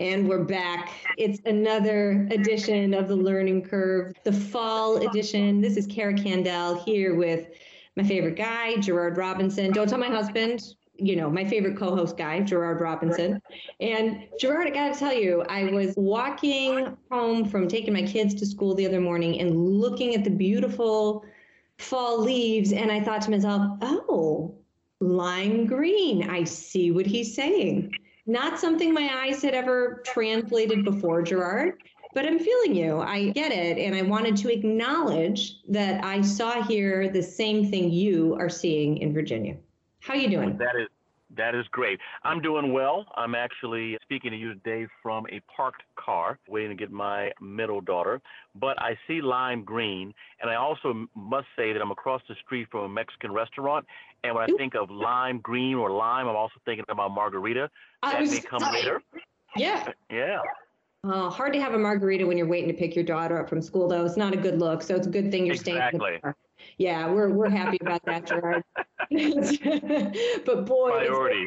And we're back. It's another edition of The Learning Curve, the fall edition. This is Kara Candal here with my favorite guy, Gerard Robinson. Don't tell my husband, you know, my favorite co-host guy, Gerard Robinson. And Gerard, I gotta tell you, I was walking home from taking my kids to school the other morning and looking at the beautiful fall leaves. And I thought to myself, oh, lime green. I see what he's saying. Not something my eyes had ever translated before, Gerard, but I'm feeling you. I get it. And I wanted to acknowledge that I saw here the same thing you are seeing in Virginia. How are you doing? That is great. I'm doing well. I'm actually speaking to you today from a parked car, waiting to get my middle daughter. But I see lime green, and I also must say that I'm across the street from a Mexican restaurant. And when I think of lime green or lime, I'm also thinking about margarita. That may come later. Yeah. Yeah. Hard to have a margarita when you're waiting to pick your daughter up from school, though. It's not a good look, so it's a good thing you're staying in the car. Yeah, we're happy about that, Gerard. But boy, priority.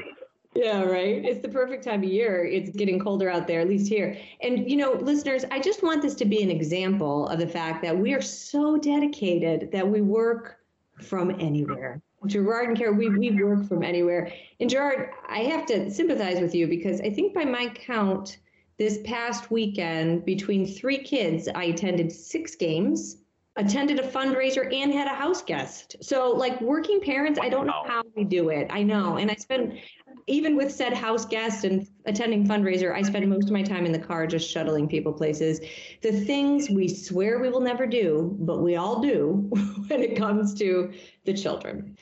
Yeah, right. It's the perfect time of year. It's getting colder out there, at least here. And, you know, listeners, I just want this to be an example of the fact that we are so dedicated that we work from anywhere. Gerard and Kara, we work from anywhere. And Gerard, I have to sympathize with you because I think by my count, this past weekend, between three kids, I attended 6 games, attended a fundraiser, and had a house guest. So like working parents, I don't know how we do it. I know. And I spend, even with said house guest and attending fundraiser, I spend most of my time in the car just shuttling people places. The things we swear we will never do, but we all do when it comes to the children.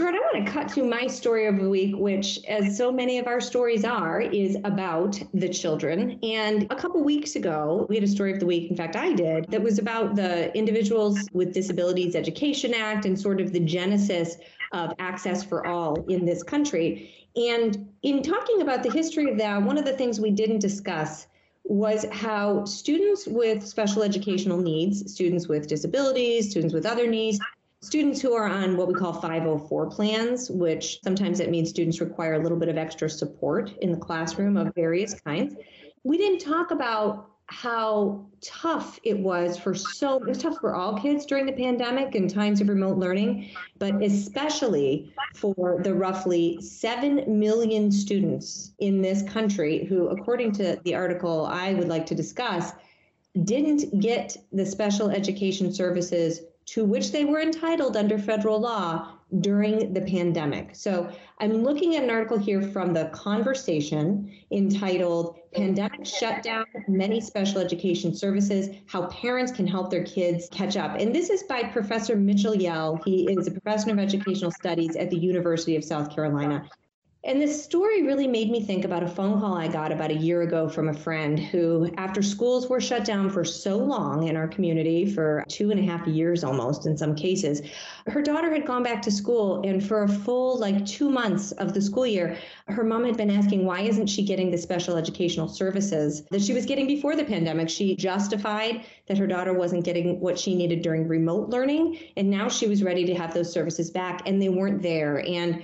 Gerard, I want to cut to my story of the week, which, as so many of our stories are, is about the children. And a couple weeks ago, we had a story of the week, in fact, I did, that was about the Individuals with Disabilities Education Act and sort of the genesis of access for all in this country. And in talking about the history of that, one of the things we didn't discuss was how students with special educational needs, students with disabilities, students with other needs, students who are on what we call 504 plans, which sometimes it means students require a little bit of extra support in the classroom of various kinds. We didn't talk about how tough it was for all kids during the pandemic and times of remote learning, but especially for the roughly 7 million students in this country who, according to the article I would like to discuss, didn't get the special education services to which they were entitled under federal law during the pandemic. So I'm looking at an article here from The Conversation entitled Pandemic Shutdown, Many Special Education Services, How Parents Can Help Their Kids Catch Up. And this is by Professor Mitchell Yell. He is a professor of educational studies at the University of South Carolina. And this story really made me think about a phone call I got about a year ago from a friend who, after schools were shut down for so long in our community, for 2.5 years almost in some cases, her daughter had gone back to school. And for a full 2 months of the school year, her mom had been asking, why isn't she getting the special educational services that she was getting before the pandemic? She justified that her daughter wasn't getting what she needed during remote learning. And now she was ready to have those services back, and they weren't there. And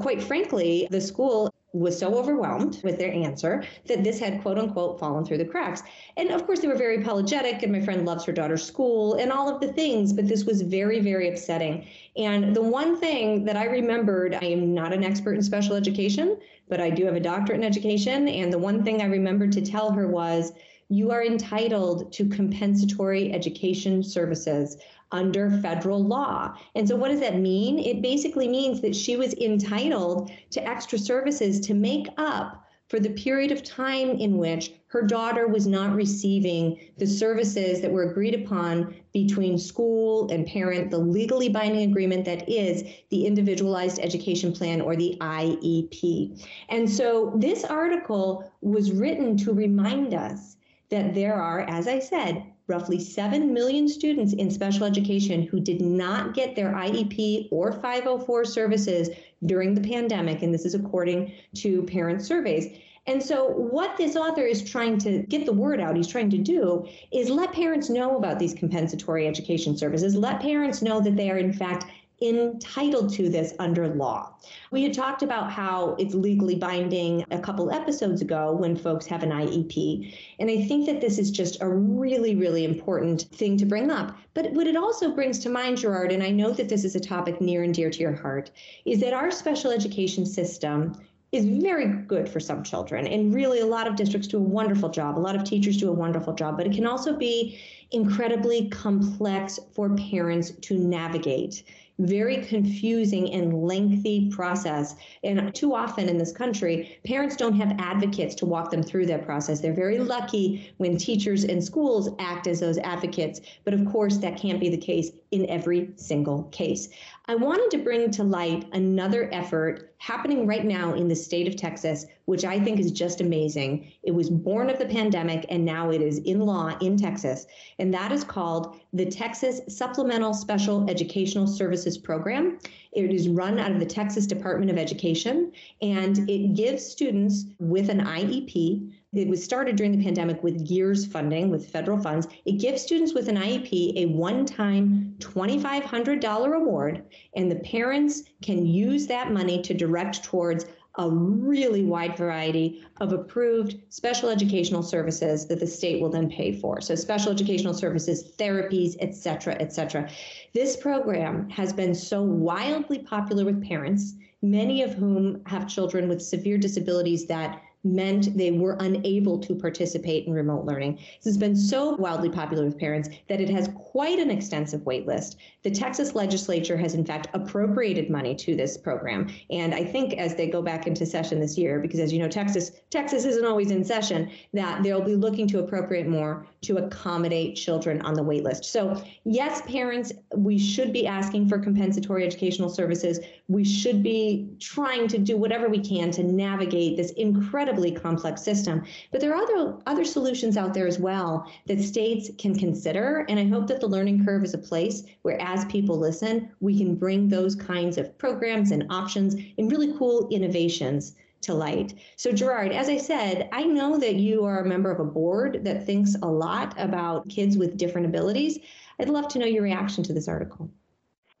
quite frankly, the school was so overwhelmed with their answer that this had, quote unquote, fallen through the cracks. And of course, they were very apologetic, and my friend loves her daughter's school and all of the things, but this was very, very upsetting. And the one thing that I remembered, I am not an expert in special education, but I do have a doctorate in education. And the one thing I remembered to tell her was, you are entitled to compensatory education services under federal law. And so what does that mean? It basically means that she was entitled to extra services to make up for the period of time in which her daughter was not receiving the services that were agreed upon between school and parent, the legally binding agreement that is the Individualized Education Plan, or the IEP. And so this article was written to remind us that there are, as I said, roughly 7 million students in special education who did not get their IEP or 504 services during the pandemic. And this is according to parent surveys. And so what this author is trying to get the word out, he's trying to do, is let parents know about these compensatory education services, let parents know that they are in fact entitled to this under law. We had talked about how it's legally binding a couple episodes ago when folks have an IEP. And I think that this is just a really, really important thing to bring up. But what it also brings to mind, Gerard, and I know that this is a topic near and dear to your heart, is that our special education system is very good for some children. And really, a lot of districts do a wonderful job. A lot of teachers do a wonderful job, but it can also be incredibly complex for parents to navigate. Very confusing and lengthy process. And too often in this country, parents don't have advocates to walk them through that process. They're very lucky when teachers and schools act as those advocates. But of course, that can't be the case in every single case. I wanted to bring to light another effort happening right now in the state of Texas, which I think is just amazing. It was born of the pandemic, and now it is in law in Texas. And that is called the Texas Supplemental Special Educational Services Program. It is run out of the Texas Department of Education, and it gives students with an IEP. It was started during the pandemic with GEARS funding, with federal funds. It gives students with an IEP a one-time $2,500 award, and the parents can use that money to direct towards a really wide variety of approved special educational services that the state will then pay for. So special educational services, therapies, et cetera, et cetera. This program has been so wildly popular with parents, many of whom have children with severe disabilities that meant they were unable to participate in remote learning. This has been so wildly popular with parents that it has quite an extensive wait list. The Texas legislature has, in fact, appropriated money to this program. And I think as they go back into session this year, because as you know, Texas isn't always in session, that they'll be looking to appropriate more to accommodate children on the wait list. So yes, parents, we should be asking for compensatory educational services. We should be trying to do whatever we can to navigate this incredible complex system. But there are other solutions out there as well that states can consider. And I hope that the learning curve is a place where, as people listen, we can bring those kinds of programs and options and really cool innovations to light. So Gerard, as I said, I know that you are a member of a board that thinks a lot about kids with different abilities. I'd love to know your reaction to this article.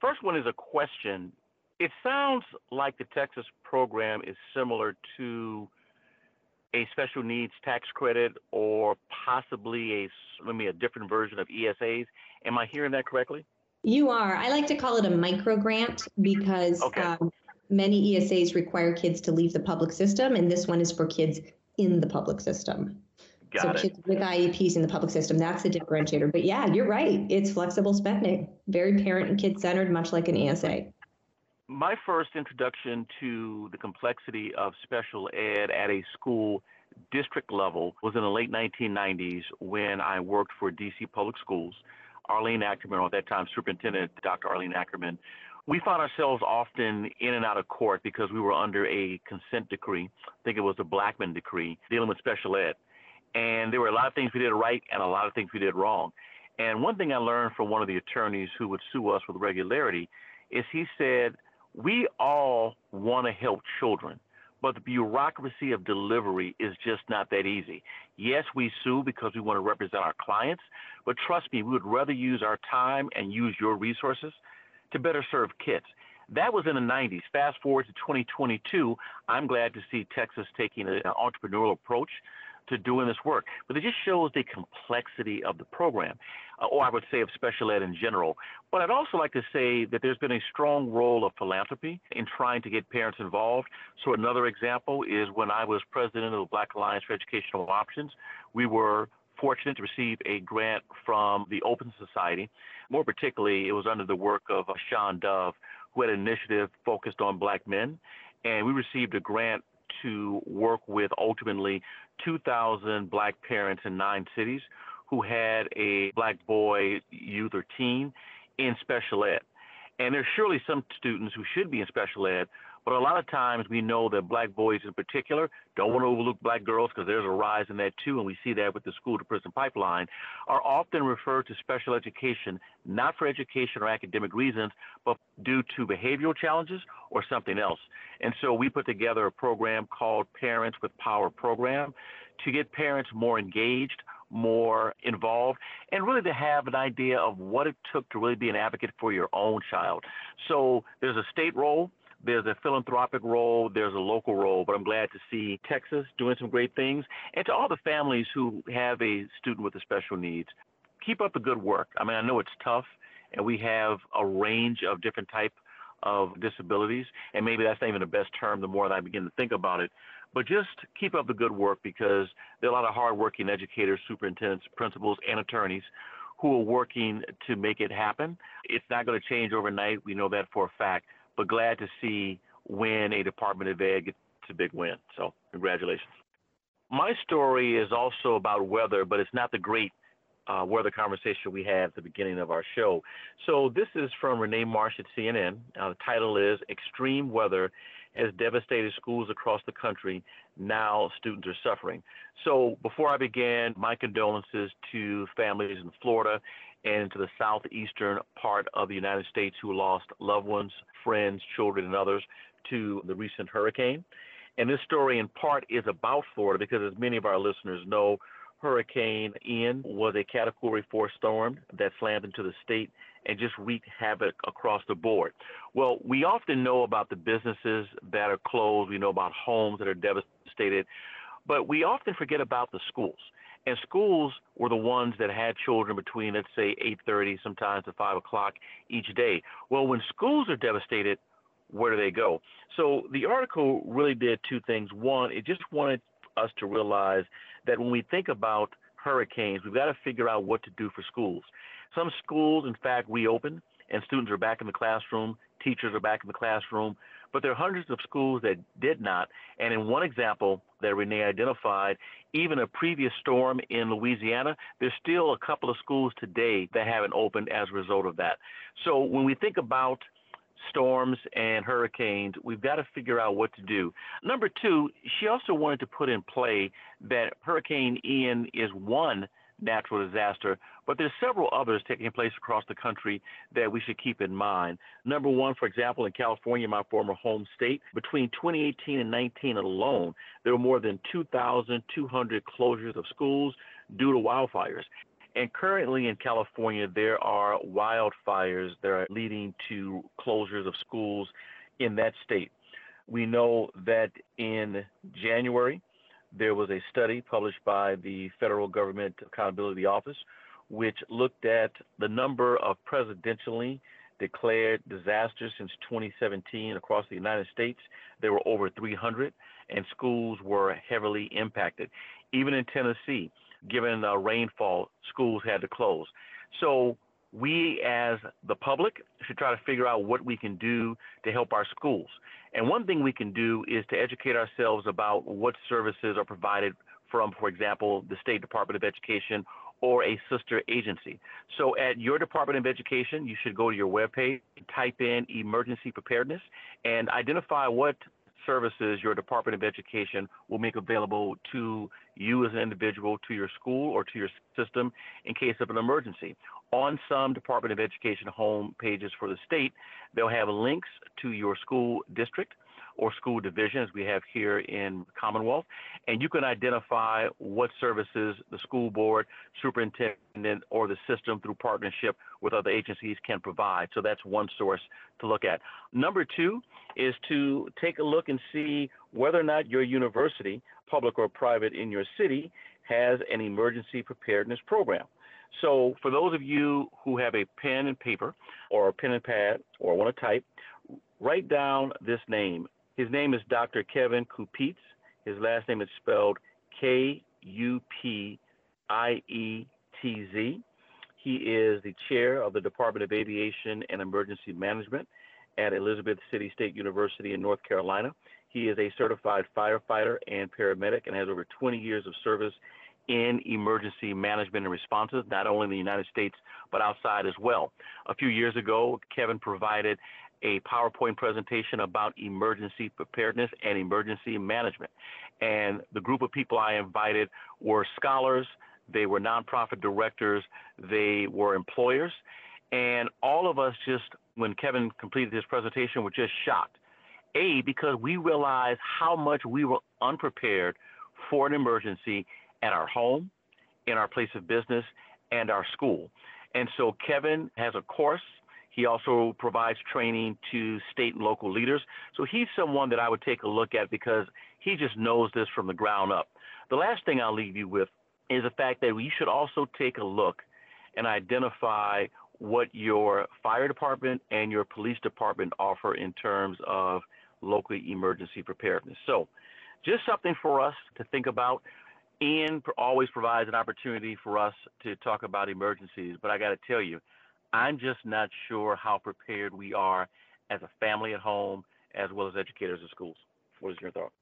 First one is a question. It sounds like the Texas program is similar to a special needs tax credit, or possibly a different version of ESAs. Am I hearing that correctly? You are. I like to call it a micro grant because many ESAs require kids to leave the public system, and this one is for kids in the public system. Got it. Kids with IEPs in the public system, that's the differentiator. But yeah, you're right. It's flexible spending, very parent and kid centered, much like an ESA. My first introduction to the complexity of special ed at a school district level was in the late 1990s when I worked for DC Public Schools. Arlene Ackerman, or at that time Superintendent Dr. Arlene Ackerman, we found ourselves often in and out of court because we were under a consent decree. I think it was the Blackman decree dealing with special ed. And there were a lot of things we did right and a lot of things we did wrong. And one thing I learned from one of the attorneys who would sue us with regularity is he said, we all want to help children, but the bureaucracy of delivery is just not that easy. Yes, we sue because we want to represent our clients, but trust me, we would rather use our time and use your resources to better serve kids. That was in the 90s. Fast forward to 2022, I'm glad to see Texas taking an entrepreneurial approach to doing this work. But it just shows the complexity of the program, or I would say of special ed in general. But I'd also like to say that there's been a strong role of philanthropy in trying to get parents involved. So another example is when I was president of the Black Alliance for Educational Options, we were fortunate to receive a grant from the Open Society. More particularly, it was under the work of Sean Dove, who had an initiative focused on Black men. And we received a grant to work with ultimately 2,000 Black parents in 9 cities who had a Black boy, youth, or teen in special ed. And there's surely some students who should be in special ed, but a lot of times we know that Black boys in particular don't want to overlook Black girls because there's a rise in that too, and we see that with the school-to-prison pipeline, are often referred to special education, not for education or academic reasons, but due to behavioral challenges or something else. And so we put together a program called Parents with Power Program to get parents more engaged, more involved, and really to have an idea of what it took to really be an advocate for your own child. So there's a state role, there's a philanthropic role, there's a local role, but I'm glad to see Texas doing some great things. And to all the families who have a student with a special needs, keep up the good work. I mean, I know it's tough, and we have a range of different type of disabilities, and maybe that's not even the best term the more that I begin to think about it. But just keep up the good work, because there are a lot of hardworking educators, superintendents, principals, and attorneys who are working to make it happen. It's not going to change overnight. We know that for a fact. But glad to see when a Department of Ed gets a big win. So congratulations. My story is also about weather, but it's not the great weather conversation we had at the beginning of our show. So this is from Renee Marsh at CNN. The title is Extreme Weather Has Devastated Schools Across the Country. Now Students Are Suffering. So before I began, my condolences to families in Florida and to the southeastern part of the United States who lost loved ones, friends, children, and others to the recent hurricane. And this story in part is about Florida because, as many of our listeners know, Hurricane Ian was a Category 4 storm that slammed into the state and just wreaked havoc across the board. Well, we often know about the businesses that are closed. We know about homes that are devastated, but we often forget about the schools. And schools were the ones that had children between, let's say, 8:30, sometimes to 5 o'clock each day. Well, when schools are devastated, where do they go? So the article really did two things. One, it just wanted us to realize that when we think about hurricanes, we've got to figure out what to do for schools. Some schools, in fact, reopen and students are back in the classroom, teachers are back in the classroom, but there are hundreds of schools that did not. And in one example that Renee identified, even a previous storm in Louisiana, there's still a couple of schools today that haven't opened as a result of that. So when we think about storms and hurricanes, we've got to figure out what to do. Number two, she also wanted to put in play that Hurricane Ian is one natural disaster, but there's several others taking place across the country that we should keep in mind. Number one, for example, in California, my former home state, between 2018 and 19 alone, there were more than 2,200 closures of schools due to wildfires. And currently in California, there are wildfires that are leading to closures of schools in that state. We know that in January, there was a study published by the Federal Government Accountability Office, which looked at the number of presidentially declared disasters since 2017 across the United States. There were over 300, and schools were heavily impacted. Even in Tennessee, given the rainfall, schools had to close. So we as the public should try to figure out what we can do to help our schools. And one thing we can do is to educate ourselves about what services are provided from, for example, the State Department of Education or a sister agency. So at your Department of Education, you should go to your webpage, type in emergency preparedness, and identify what services your Department of Education will make available to you as an individual, to your school, or to your system in case of an emergency. On some Department of Education home pages for the state, they'll have links to your school district or school division, as we have here in Commonwealth, and you can identify what services the school board, superintendent, or the system through partnership with other agencies can provide. So that's one source to look at. Number two is to take a look and see whether or not your university, public or private in your city, has an emergency preparedness program. So for those of you who have a pen and paper or a pen and pad or want to type, write down this name. His name is Dr. Kevin Kupietz. His last name is spelled K-U-P-I-E-T-Z. He is the chair of the Department of Aviation and Emergency Management at Elizabeth City State University in North Carolina. He is a certified firefighter and paramedic and has over 20 years of service in emergency management and responses, not only in the United States, but outside as well. A few years ago, Kevin provided a PowerPoint presentation about emergency preparedness and emergency management. And the group of people I invited were scholars, they were nonprofit directors, they were employers, and all of us just, when Kevin completed his presentation, were just shocked. A, because we realized how much we were unprepared for an emergency at our home, in our place of business and our school. And so Kevin has a course. He also provides training to state and local leaders. So he's someone that I would take a look at because he just knows this from the ground up. The last thing I'll leave you with is the fact that you should also take a look and identify what your fire department and your police department offer in terms of local emergency preparedness. So just something for us to think about. Ian always provides an opportunity for us to talk about emergencies, but I got to tell you, I'm just not sure how prepared we are as a family at home, as well as educators at schools. What is your thought?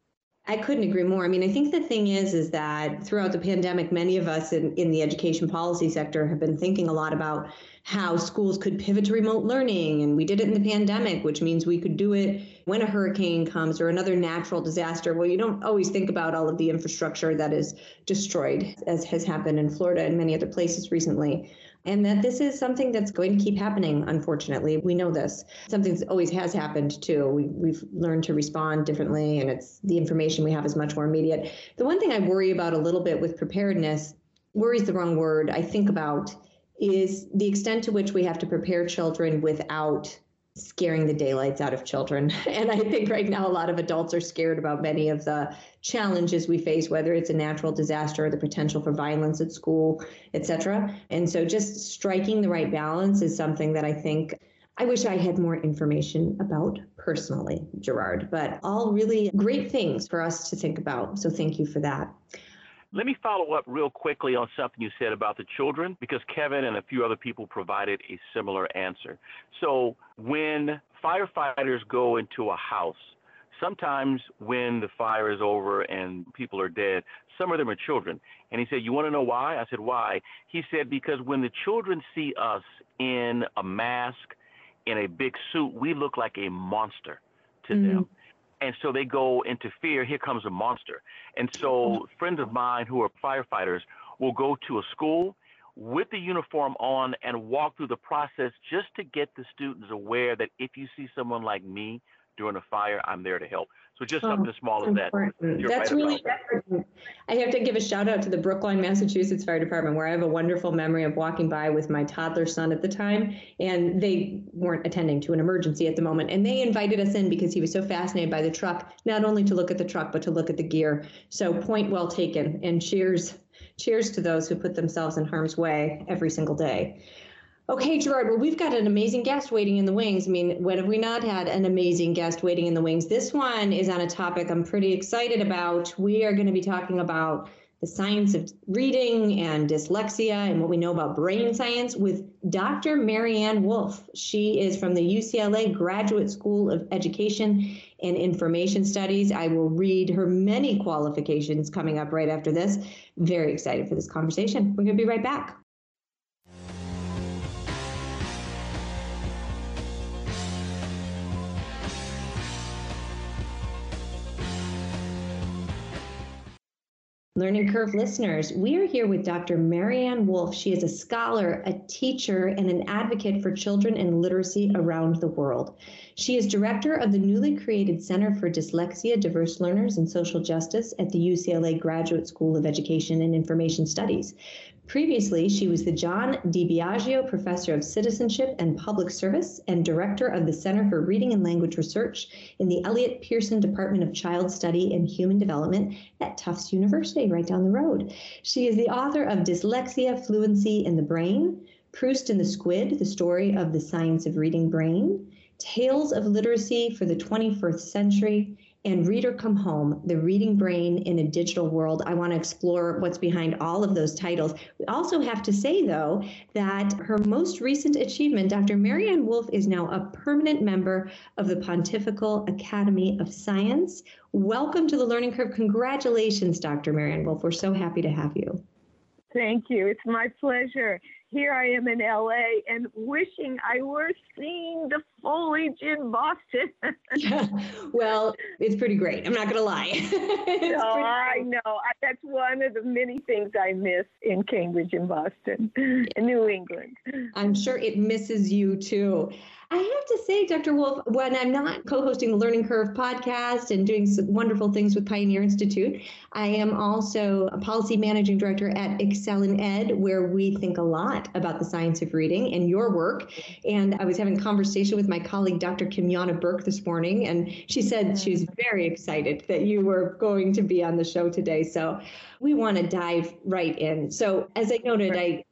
I couldn't agree more. I mean, I think the thing is that throughout the pandemic, many of us in the education policy sector have been thinking a lot about how schools could pivot to remote learning. And we did it in the pandemic, which means we could do it when a hurricane comes or another natural disaster. Well, you don't always think about all of the infrastructure that is destroyed, as has happened in Florida and many other places recently. And that this is something that's going to keep happening, unfortunately. We know this. Something that always has happened, too. We've learned to respond differently, and it's the information we have is much more immediate. The one thing I worry about a little bit with preparedness, worry is the wrong word, I think about, is the extent to which we have to prepare children without scaring the daylights out of children. And I think right now a lot of adults are scared about many of the challenges we face, whether it's a natural disaster or the potential for violence at school, et cetera. And so just striking the right balance is something that I think I wish I had more information about personally, Gerard, but all really great things for us to think about. So thank you for that. Let me follow up real quickly on something you said about the children, because Kevin and a few other people provided a similar answer. So when firefighters go into a house, sometimes when the fire is over and people are dead, some of them are children. And he said, you want to know why? I said, why? He said, because when the children see us in a mask, in a big suit, we look like a monster to them. And so they go into fear, here comes a monster. And so friends of mine who are firefighters will go to a school with the uniform on and walk through the process just to get the students aware that if you see someone like me during a fire, I'm there to help. So just something as small as that. That's right, really important. I have to give a shout out to the Brookline, Massachusetts Fire Department, where I have a wonderful memory of walking by with my toddler son at the time, and they weren't attending to an emergency at the moment. And they invited us in because he was so fascinated by the truck, not only to look at the truck, but to look at the gear. So point well taken, and cheers to those who put themselves in harm's way every single day. Okay, Gerard, well, we've got an amazing guest waiting in the wings. I mean, when have we not had an amazing guest waiting in the wings? This one is on a topic I'm pretty excited about. We are going to be talking about the science of reading and dyslexia and what we know about brain science with Dr. Marianne Wolf. She is from the UCLA Graduate School of Education and Information Studies. I will read her many qualifications coming up right after this. Very excited for this conversation. We're going to be right back. Learning Curve listeners, we are here with Dr. Marianne Wolf. She is a scholar, a teacher, and an advocate for children and literacy around the world. She is director of the newly created Center for Dyslexia, Diverse Learners, and Social Justice at the UCLA Graduate School of Education and Information Studies. Previously, she was the John DiBiagio Professor of Citizenship and Public Service and Director of the Center for Reading and Language Research in the Elliott Pearson Department of Child Study and Human Development at Tufts University, right down the road. She is the author of Dyslexia, Fluency in the Brain, Proust and the Squid, The Story of the Science of Reading Brain, Tales of Literacy for the 21st Century, and Reader Come Home, The Reading Brain in a Digital World. I want to explore what's behind all of those titles. We also have to say, though, that her most recent achievement, Dr. Marianne Wolf is now a permanent member of the Pontifical Academy of Science. Welcome to the Learning Curve. Congratulations, Dr. Marianne Wolf. We're so happy to have you. Thank you. It's my pleasure. Here I am in LA and wishing I were seeing the foliage in Boston. Yeah. Well, it's pretty great. I'm not going to lie. I know. That's one of the many things I miss in Cambridge and Boston, in New England. I'm sure it misses you too. I have to say, Dr. Wolf, when I'm not co-hosting the Learning Curve podcast and doing some wonderful things with Pioneer Institute, I am also a policy managing director at Excel in Ed, where we think a lot about the science of reading and your work. And I was having a conversation with my colleague, Dr. Kimyana Burke, this morning, and she said she was very excited that you were going to be on the show today. So we want to dive right in. So as I noted,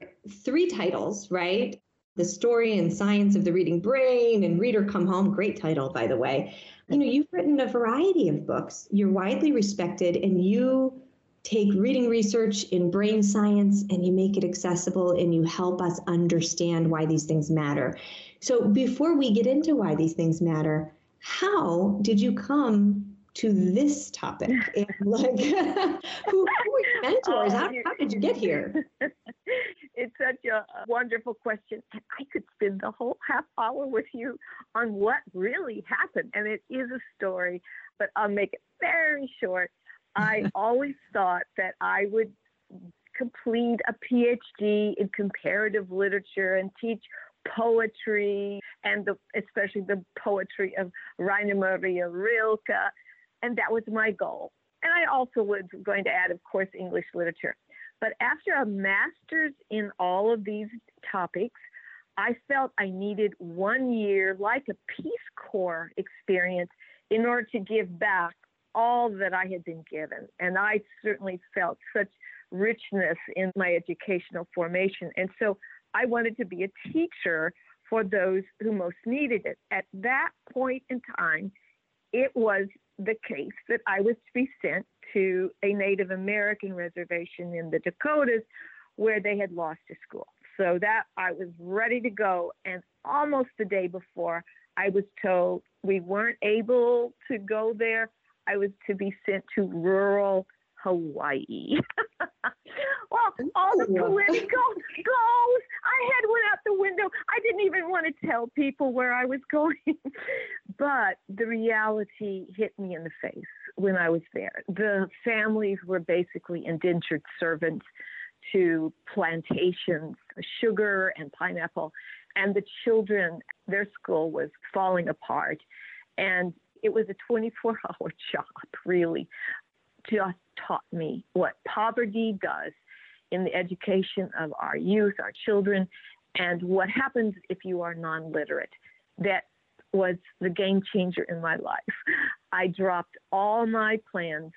three titles, right? The Story and Science of the Reading Brain and Reader Come Home. Great title, by the way. You know, you've written a variety of books. You're widely respected, and you take reading research in brain science and you make it accessible and you help us understand why these things matter. So before we get into why these things matter, how did you come to this topic? And like, who were your mentors? How did you get here? It's such a wonderful question. I could spend the whole half hour with you on what really happened. And it is a story, but I'll make it very short. I always thought that I would complete a PhD in comparative literature and teach poetry, and especially the poetry of Rainer Maria Rilke. And that was my goal. And I also was going to add, of course, English literature. But after a master's in all of these topics, I felt I needed 1 year, like a Peace Corps experience, in order to give back all that I had been given. And I certainly felt such richness in my educational formation. And so I wanted to be a teacher for those who most needed it. At that point in time, it was the case that I was to be sent to a Native American reservation in the Dakotas where they had lost a school. So that I was ready to go. And almost the day before, I was told we weren't able to go there. I was to be sent to rural Hawaii. Well, all the political goals, I had went out the window. I didn't even want to tell people where I was going. But the reality hit me in the face when I was there. The families were basically indentured servants to plantations, sugar and pineapple. And the children, their school was falling apart. And it was a 24-hour job, really. Just taught me what poverty does in the education of our youth, our children, and what happens if you are non-literate. That was the game changer in my life. I dropped all my plans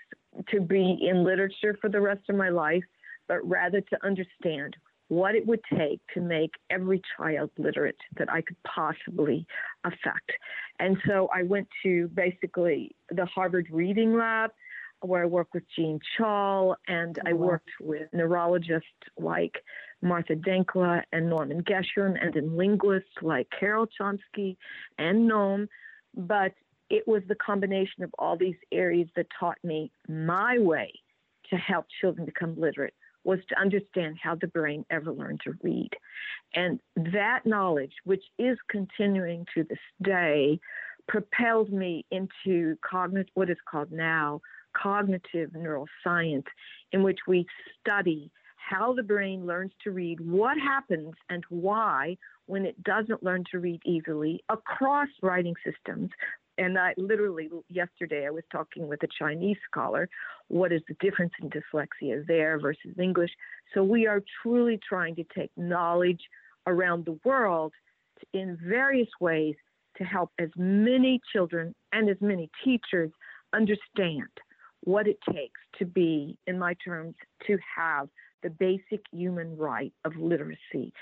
to be in literature for the rest of my life, but rather to understand what it would take to make every child literate that I could possibly affect. And so I went to basically the Harvard Reading Lab, where I worked with Jean Chall, and I worked with neurologists like Martha Denkla and Norman Gesherim, and in linguists like Carol Chomsky and Noam. But it was the combination of all these areas that taught me my way to help children become literate was to understand how the brain ever learned to read. And that knowledge, which is continuing to this day, propelled me into what is called now cognitive neuroscience, in which we study how the brain learns to read, what happens and why when it doesn't learn to read easily across writing systems. And I literally, yesterday, I was talking with a Chinese scholar, what is the difference in dyslexia there versus English? So we are truly trying to take knowledge around the world in various ways to help as many children and as many teachers understand what it takes to be, in my terms, to have the basic human right of literacy.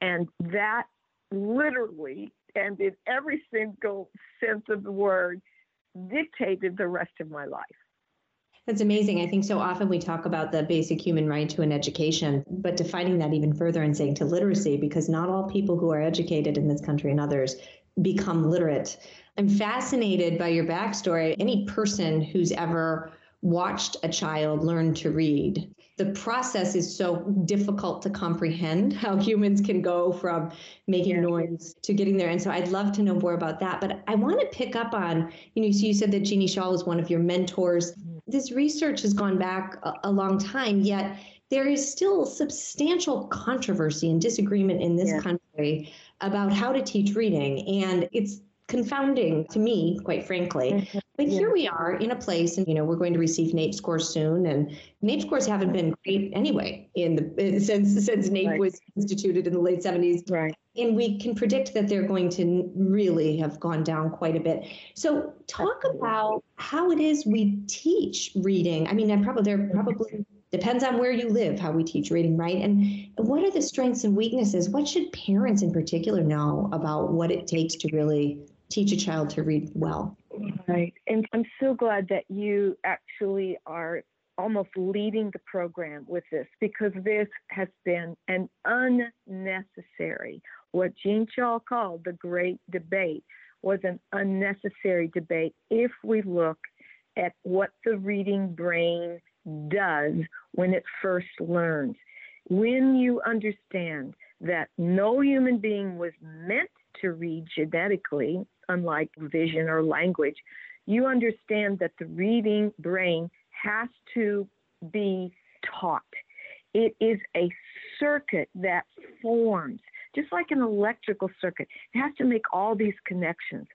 And that literally, and in every single sense of the word, dictated the rest of my life. That's amazing. I think so often we talk about the basic human right to an education, but defining that even further and saying to literacy, because not all people who are educated in this country and others become literate. I'm fascinated by your backstory. Any person who's ever watched a child learn to read, the process is so difficult to comprehend, how humans can go from making noise to getting there. And so I'd love to know more about that. But I want to pick up on, so you said that Jeannie Shaw was one of your mentors. This research has gone back a long time, yet there is still substantial controversy and disagreement in this country about how to teach reading. And it's confounding to me, quite frankly. But here we are in a place, and, you know, we're going to receive NAEP scores soon. And NAEP scores haven't been great anyway since NAEP was instituted in the late 70s. Right. And we can predict that they're going to really have gone down quite a bit. So talk about how it is we teach reading. I mean, there probably depends on where you live, how we teach reading, right? And what are the strengths and weaknesses? What should parents in particular know about what it takes to really teach a child to read well? Right. And I'm so glad that you actually are almost leading the program with this, because this has been an unnecessary, what Jean Chall called the great debate, was an unnecessary debate if we look at what the reading brain does when it first learns. When you understand that no human being was meant to read genetically, unlike vision or language, you understand that the reading brain has to be taught. It is a circuit that forms, just like an electrical circuit. It has to make all these connections.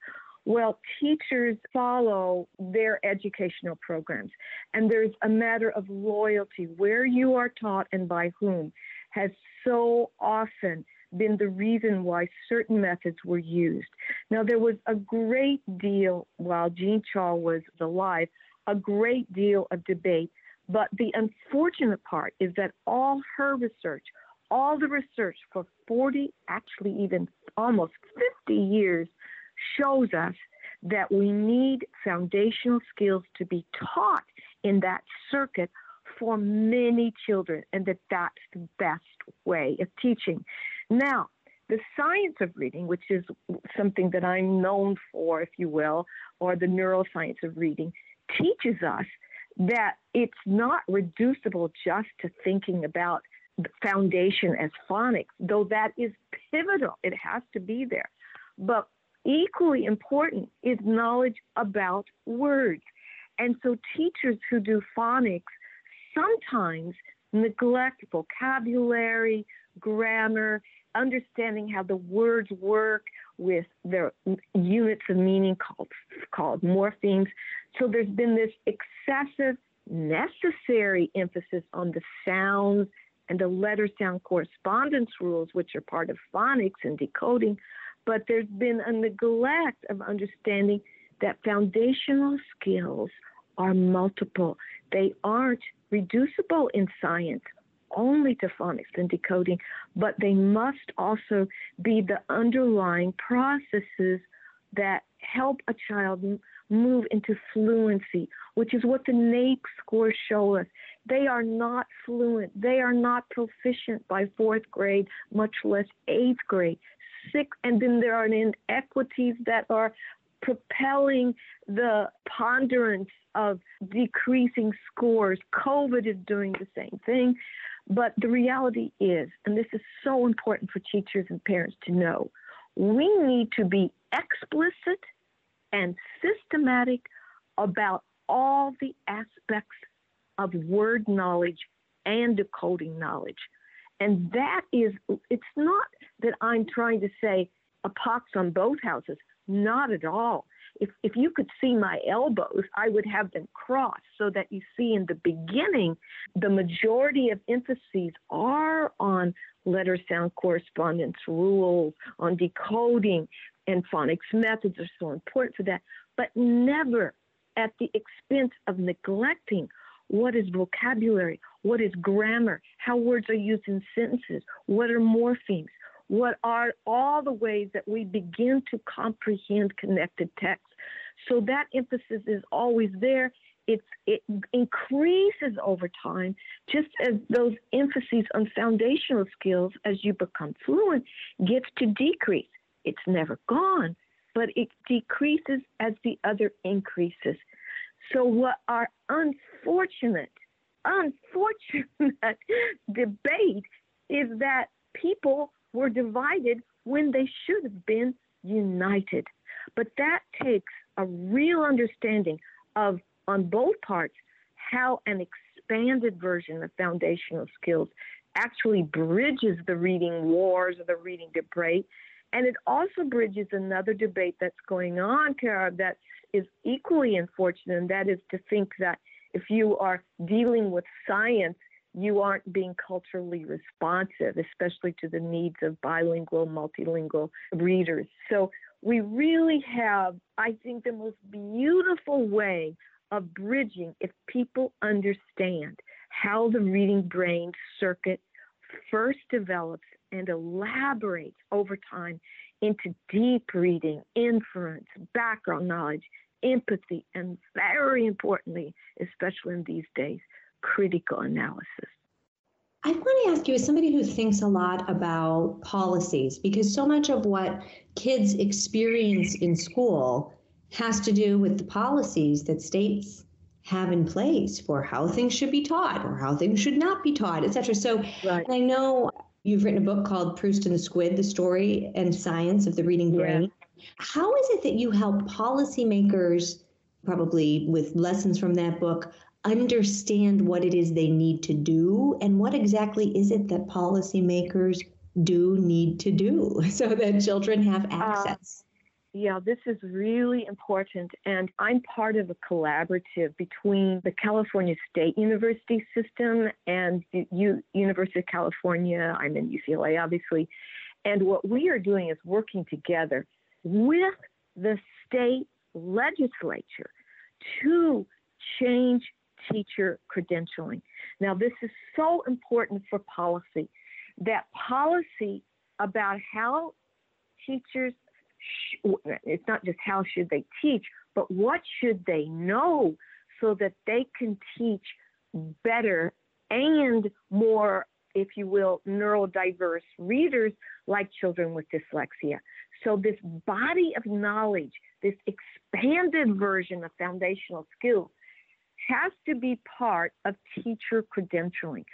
Well, teachers follow their educational programs, and there's a matter of loyalty. Where you are taught and by whom has so often been the reason why certain methods were used. Now, there was a great deal, while Jean Chall was alive, a great deal of debate, but the unfortunate part is that all her research, all the research for 40, actually even almost 50 years, shows us that we need foundational skills to be taught in that circuit for many children, and that that's the best way of teaching. Now, the science of reading, which is something that I'm known for, if you will, or the neuroscience of reading, teaches us that it's not reducible just to thinking about the foundation as phonics, though that is pivotal. It has to be there. But equally important is knowledge about words. And so teachers who do phonics sometimes neglect vocabulary, grammar, understanding how the words work with their units of meaning called morphemes. So there's been this excessive, necessary emphasis on the sounds and the letter sound correspondence rules, which are part of phonics and decoding. But there's been a neglect of understanding that foundational skills are multiple. They aren't reducible in science only to phonics and decoding, but they must also be the underlying processes that help a child move into fluency, which is what the NAEP scores show us. They are not fluent. They are not proficient by fourth grade, much less eighth grade. Sixth, and then there are inequities that are propelling the ponderance of decreasing scores. COVID is doing the same thing. But the reality is, and this is so important for teachers and parents to know, we need to be explicit and systematic about all the aspects of word knowledge and decoding knowledge. And that is, it's not that I'm trying to say a pox on both houses. Not at all. If you could see my elbows, I would have them crossed so that you see in the beginning, the majority of emphases are on letter sound correspondence rules, on decoding, and phonics methods are so important for that, but never at the expense of neglecting what is vocabulary, what is grammar, how words are used in sentences, what are morphemes, what are all the ways that we begin to comprehend connected text. So that emphasis is always there. It increases over time, just as those emphases on foundational skills, as you become fluent, gets to decrease. It's never gone, but it decreases as the other increases. So what our unfortunate debate is that people were divided when they should have been united. But that takes a real understanding of, on both parts, how an expanded version of foundational skills actually bridges the reading wars or the reading debate. And it also bridges another debate that's going on, Kara, that is equally unfortunate, and that is to think that if you are dealing with science, you aren't being culturally responsive, especially to the needs of bilingual, multilingual readers. So we really have, I think, the most beautiful way of bridging if people understand how the reading brain circuit first develops and elaborates over time into deep reading, inference, background knowledge, empathy, and very importantly, especially in these days, critical analysis. I want to ask you, as somebody who thinks a lot about policies, because so much of what kids experience in school has to do with the policies that states have in place for how things should be taught or how things should not be taught, et cetera. So right. I know you've written a book called Proust and the Squid, The Story and Science of the Reading Brain. Yeah. How is it that you help policymakers, probably with lessons from that book, understand what it is they need to do, and what exactly is it that policymakers do need to do so that children have access? Yeah, this is really important. And I'm part of a collaborative between the California State University system and the University of California. I'm in UCLA, obviously. And what we are doing is working together with the state legislature to change teacher credentialing. Now, this is so important for policy, that policy about how teachers, it's not just how should they teach, but what should they know so that they can teach better and more, if you will, neurodiverse readers like children with dyslexia. So this body of knowledge, this expanded version of foundational skills, has to be part of teacher credentialing.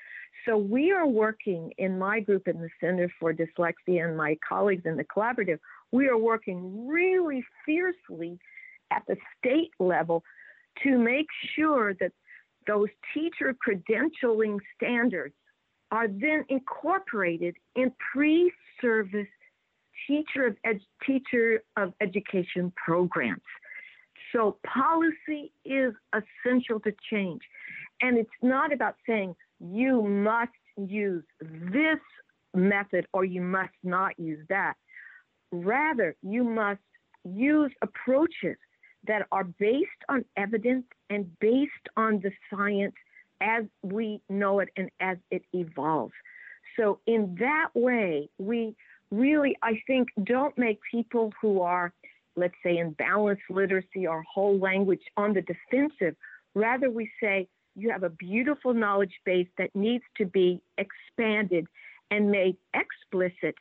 So we are working in my group in the Center for Dyslexia and my colleagues in the collaborative, we are working really fiercely at the state level to make sure that those teacher credentialing standards are then incorporated in pre-service teacher of education programs. So policy is essential to change. And it's not about saying you must use this method or you must not use that. Rather, you must use approaches that are based on evidence and based on the science as we know it and as it evolves. So in that way, we really, I think, don't make people who are, let's say, imbalanced literacy or whole language on the defensive. Rather, we say you have a beautiful knowledge base that needs to be expanded and made explicit.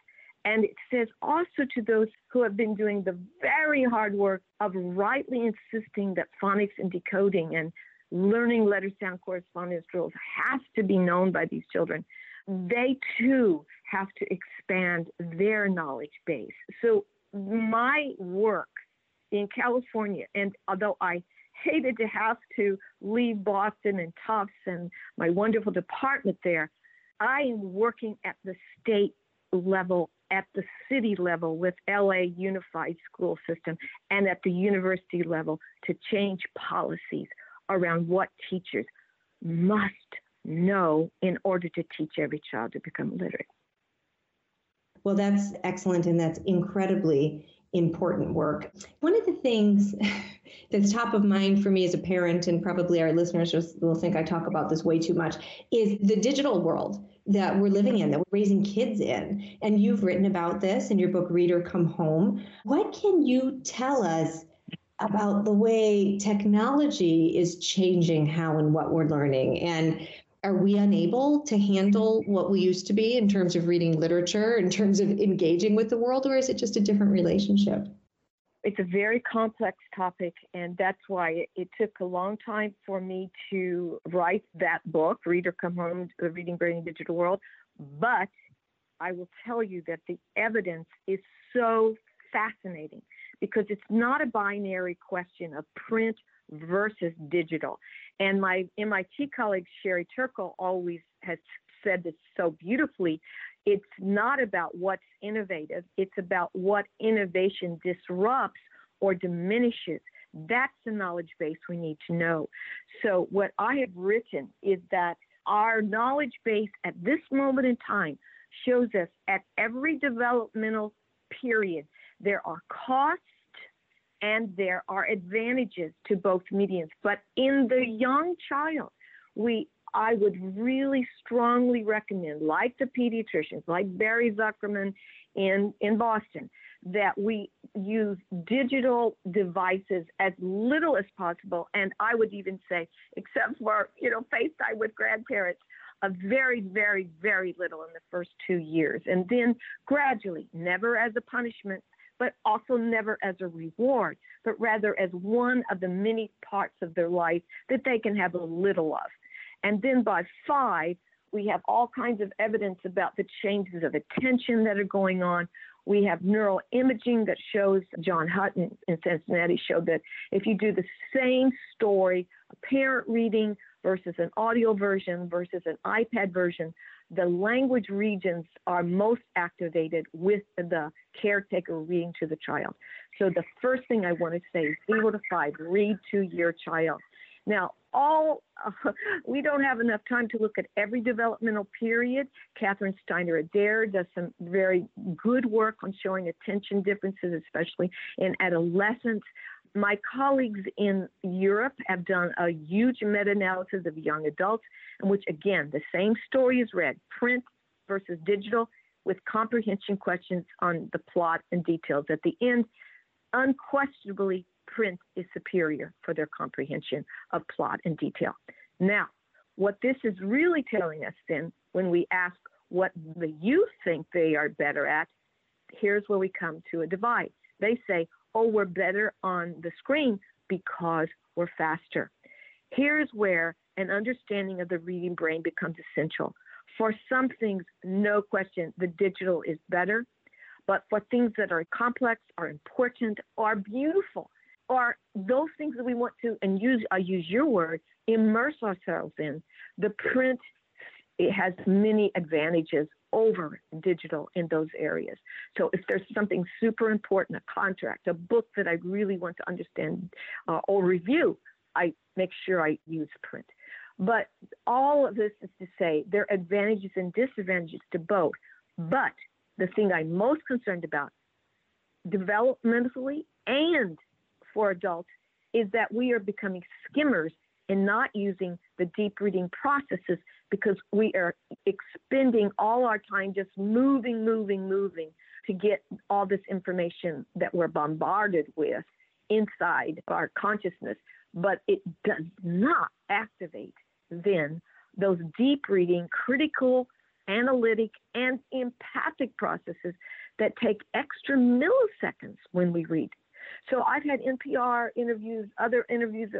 And it says also to those who have been doing the very hard work of rightly insisting that phonics and decoding and learning letter sound correspondence drills has to be known by these children. They too have to expand their knowledge base. So my work in California, and although I hated to have to leave Boston and Tufts and my wonderful department there, I am working at the state level, at the city level with LA Unified School System, and at the university level to change policies around what teachers must know in order to teach every child to become literate. Well, that's excellent, and that's incredibly important work. One of the things that's top of mind for me as a parent, and probably our listeners will think I talk about this way too much, is the digital world that we're living in, that we're raising kids in. And you've written about this in your book, Reader Come Home. What can you tell us about the way technology is changing how and what we're learning? And are we unable to handle what we used to be in terms of reading literature, in terms of engaging with the world, or is it just a different relationship? It's a very complex topic, and that's why it took a long time for me to write that book, Reader Come Home, The Reading Brain in a Digital World. But I will tell you that the evidence is so fascinating because it's not a binary question of print versus digital. And my MIT colleague, Sherry Turkle, always has said this so beautifully. It's not about what's innovative. It's about what innovation disrupts or diminishes. That's the knowledge base we need to know. So what I have written is that our knowledge base at this moment in time shows us at every developmental period, there are costs and there are advantages to both mediums. But in the young child, I would really strongly recommend, like the pediatricians, like Barry Zuckerman in Boston, that we use digital devices as little as possible. And I would even say, except for, FaceTime with grandparents, a very, very, very little in the first 2 years. And then gradually, never as a punishment, but also never as a reward, but rather as one of the many parts of their life that they can have a little of. And then by 5, we have all kinds of evidence about the changes of attention that are going on. We have neuroimaging that shows, John Hutton in Cincinnati showed that if you do the same story, a parent reading versus an audio version versus an iPad version, the language regions are most activated with the caretaker reading to the child. So the first thing I want to say is 0 to 5, read to your child. Now, we don't have enough time to look at every developmental period. Catherine Steiner Adair does some very good work on showing attention differences, especially in adolescence. My colleagues in Europe have done a huge meta-analysis of young adults, in which, again, the same story is read, print versus digital, with comprehension questions on the plot and details. At the end, unquestionably, print is superior for their comprehension of plot and detail. Now, what this is really telling us then, when we ask what the youth think they are better at, here's where we come to a divide. They say, oh, we're better on the screen because we're faster. Here's where an understanding of the reading brain becomes essential. For some things, no question, the digital is better, but for things that are complex, are important, are beautiful, are those things that we want to, and I use your word, immerse ourselves in. The print, it has many advantages over digital in those areas. So if there's something super important, a contract, a book that I really want to understand or review, I make sure I use print. But all of this is to say there are advantages and disadvantages to both. But the thing I'm most concerned about developmentally and for adults is that we are becoming skimmers and not using the deep reading processes because we are expending all our time just moving to get all this information that we're bombarded with inside our consciousness. But it does not activate then those deep reading, critical, analytic, and empathic processes that take extra milliseconds when we read. So I've had NPR interviews, other interviews,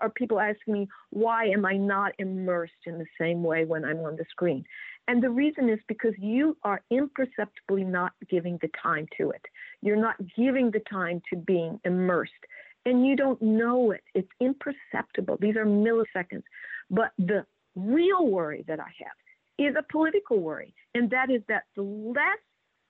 or people asking me, why am I not immersed in the same way when I'm on the screen? And the reason is because you are imperceptibly not giving the time to it. You're not giving the time to being immersed. And you don't know it. It's imperceptible. These are milliseconds. But the real worry that I have is a political worry. And that is that the less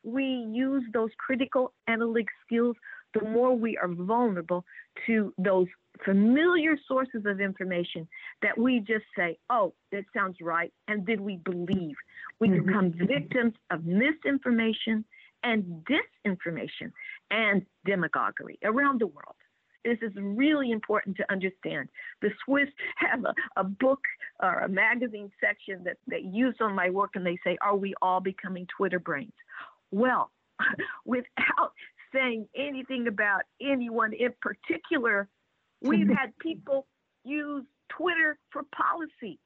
we use those critical analytic skills, the more we are vulnerable to those familiar sources of information that we just say, oh, that sounds right, and then we believe. We become victims of misinformation and disinformation and demagoguery around the world. This is really important to understand. The Swiss have a book or a magazine section that they use on my work, and they say, are we all becoming Twitter brains? Well, without saying anything about anyone in particular, we've had people use Twitter for policy.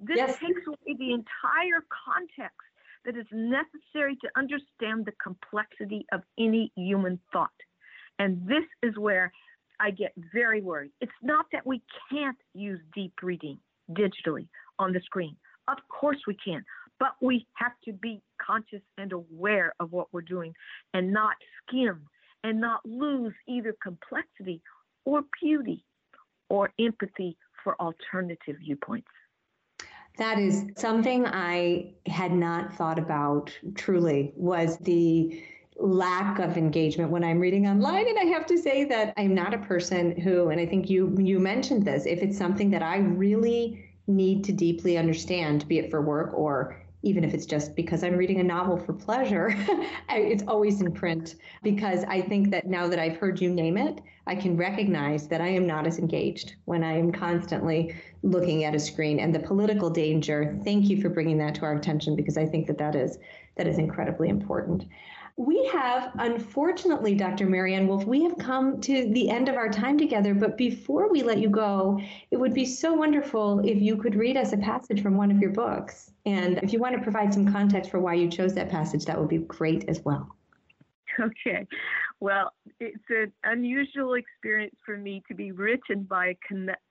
This takes away the entire context that is necessary to understand the complexity of any human thought. And this is where I get very worried. It's not that we can't use deep reading digitally on the screen. Of course we can. But we have to be conscious and aware of what we're doing and not skim and not lose either complexity or beauty or empathy for alternative viewpoints. That is something I had not thought about truly, was the lack of engagement when I'm reading online. And I have to say that I'm not a person who, and I think you mentioned this, if it's something that I really need to deeply understand, be it for work or even if it's just because I'm reading a novel for pleasure, it's always in print, because I think that now that I've heard you name it, I can recognize that I am not as engaged when I am constantly looking at a screen. And the political danger, thank you for bringing that to our attention, because I think that is incredibly important. We have, unfortunately, Dr. Marianne Wolf, we have come to the end of our time together, but before we let you go, it would be so wonderful if you could read us a passage from one of your books. And if you want to provide some context for why you chose that passage, that would be great as well. Okay. Well, it's an unusual experience for me to be written by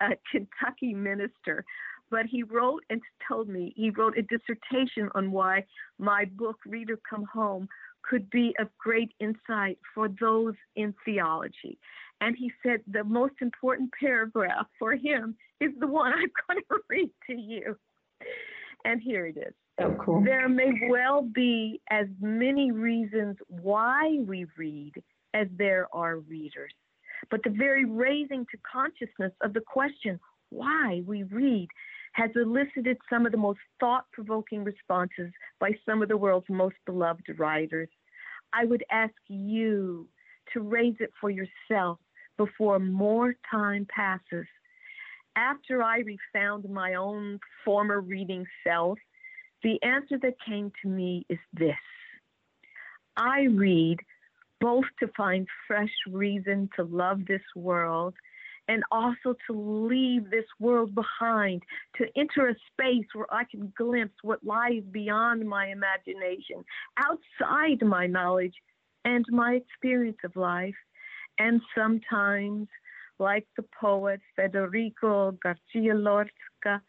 a Kentucky minister, but he wrote and told me, he wrote a dissertation on why my book, Reader Come Home, could be of great insight for those in theology. And he said the most important paragraph for him is the one I'm going to read to you. And here it is. Oh, cool. There may well be as many reasons why we read as there are readers, but the very raising to consciousness of the question why we read has elicited some of the most thought-provoking responses by some of the world's most beloved writers. I would ask you to raise it for yourself before more time passes. After I refound my own former reading self, the answer that came to me is this. I read both to find fresh reason to love this world and also to leave this world behind, to enter a space where I can glimpse what lies beyond my imagination, outside my knowledge and my experience of life. And sometimes, like the poet Federico Garcia Lorca,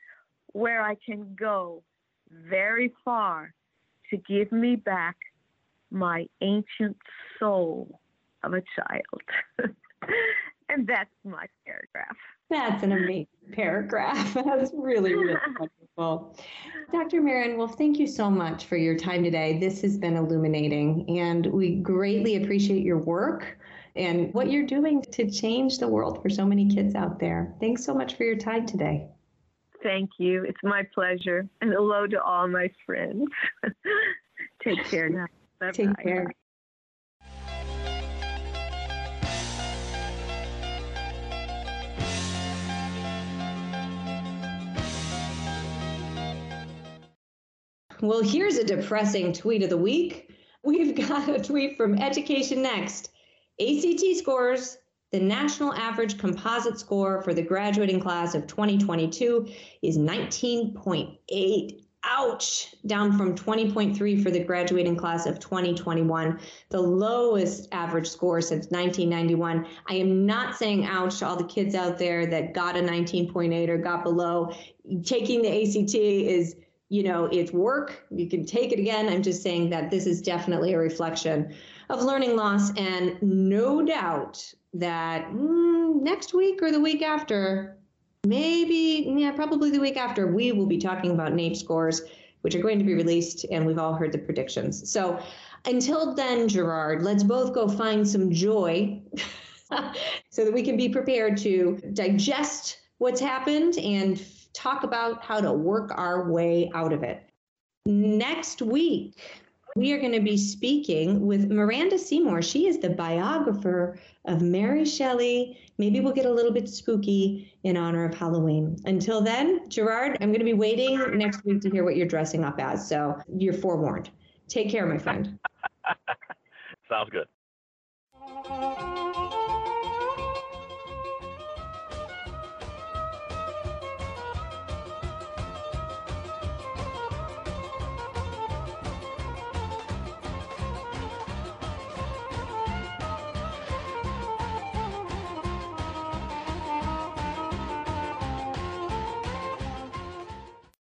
where I can go very far to give me back my ancient soul of a child. And that's my paragraph. That's an amazing paragraph. That's really, really wonderful. Dr. Marianne Wolf, thank you so much for your time today. This has been illuminating, and we greatly appreciate your work and what you're doing to change the world for so many kids out there. Thanks so much for your time today. Thank you. It's my pleasure. And hello to all my friends. Take care now. Bye-bye. Take care. Well, here's a depressing tweet of the week. We've got a tweet from Education Next. ACT scores, the national average composite score for the graduating class of 2022 is 19.8. Ouch! Down from 20.3 for the graduating class of 2021, the lowest average score since 1991. I am not saying ouch to all the kids out there that got a 19.8 or got below. Taking the ACT is, it's work. You can take it again. I'm just saying that this is definitely a reflection of learning loss, and no doubt that next week or the week after, probably the week after, we will be talking about NAEP scores, which are going to be released, and we've all heard the predictions. So until then, Gerard, let's both go find some joy so that we can be prepared to digest what's happened and talk about how to work our way out of it. Next week, we are going to be speaking with Miranda Seymour. She is the biographer of Mary Shelley. Maybe we'll get a little bit spooky in honor of Halloween. Until then, Gerard, I'm going to be waiting next week to hear what you're dressing up as. So you're forewarned. Take care, my friend. Sounds good.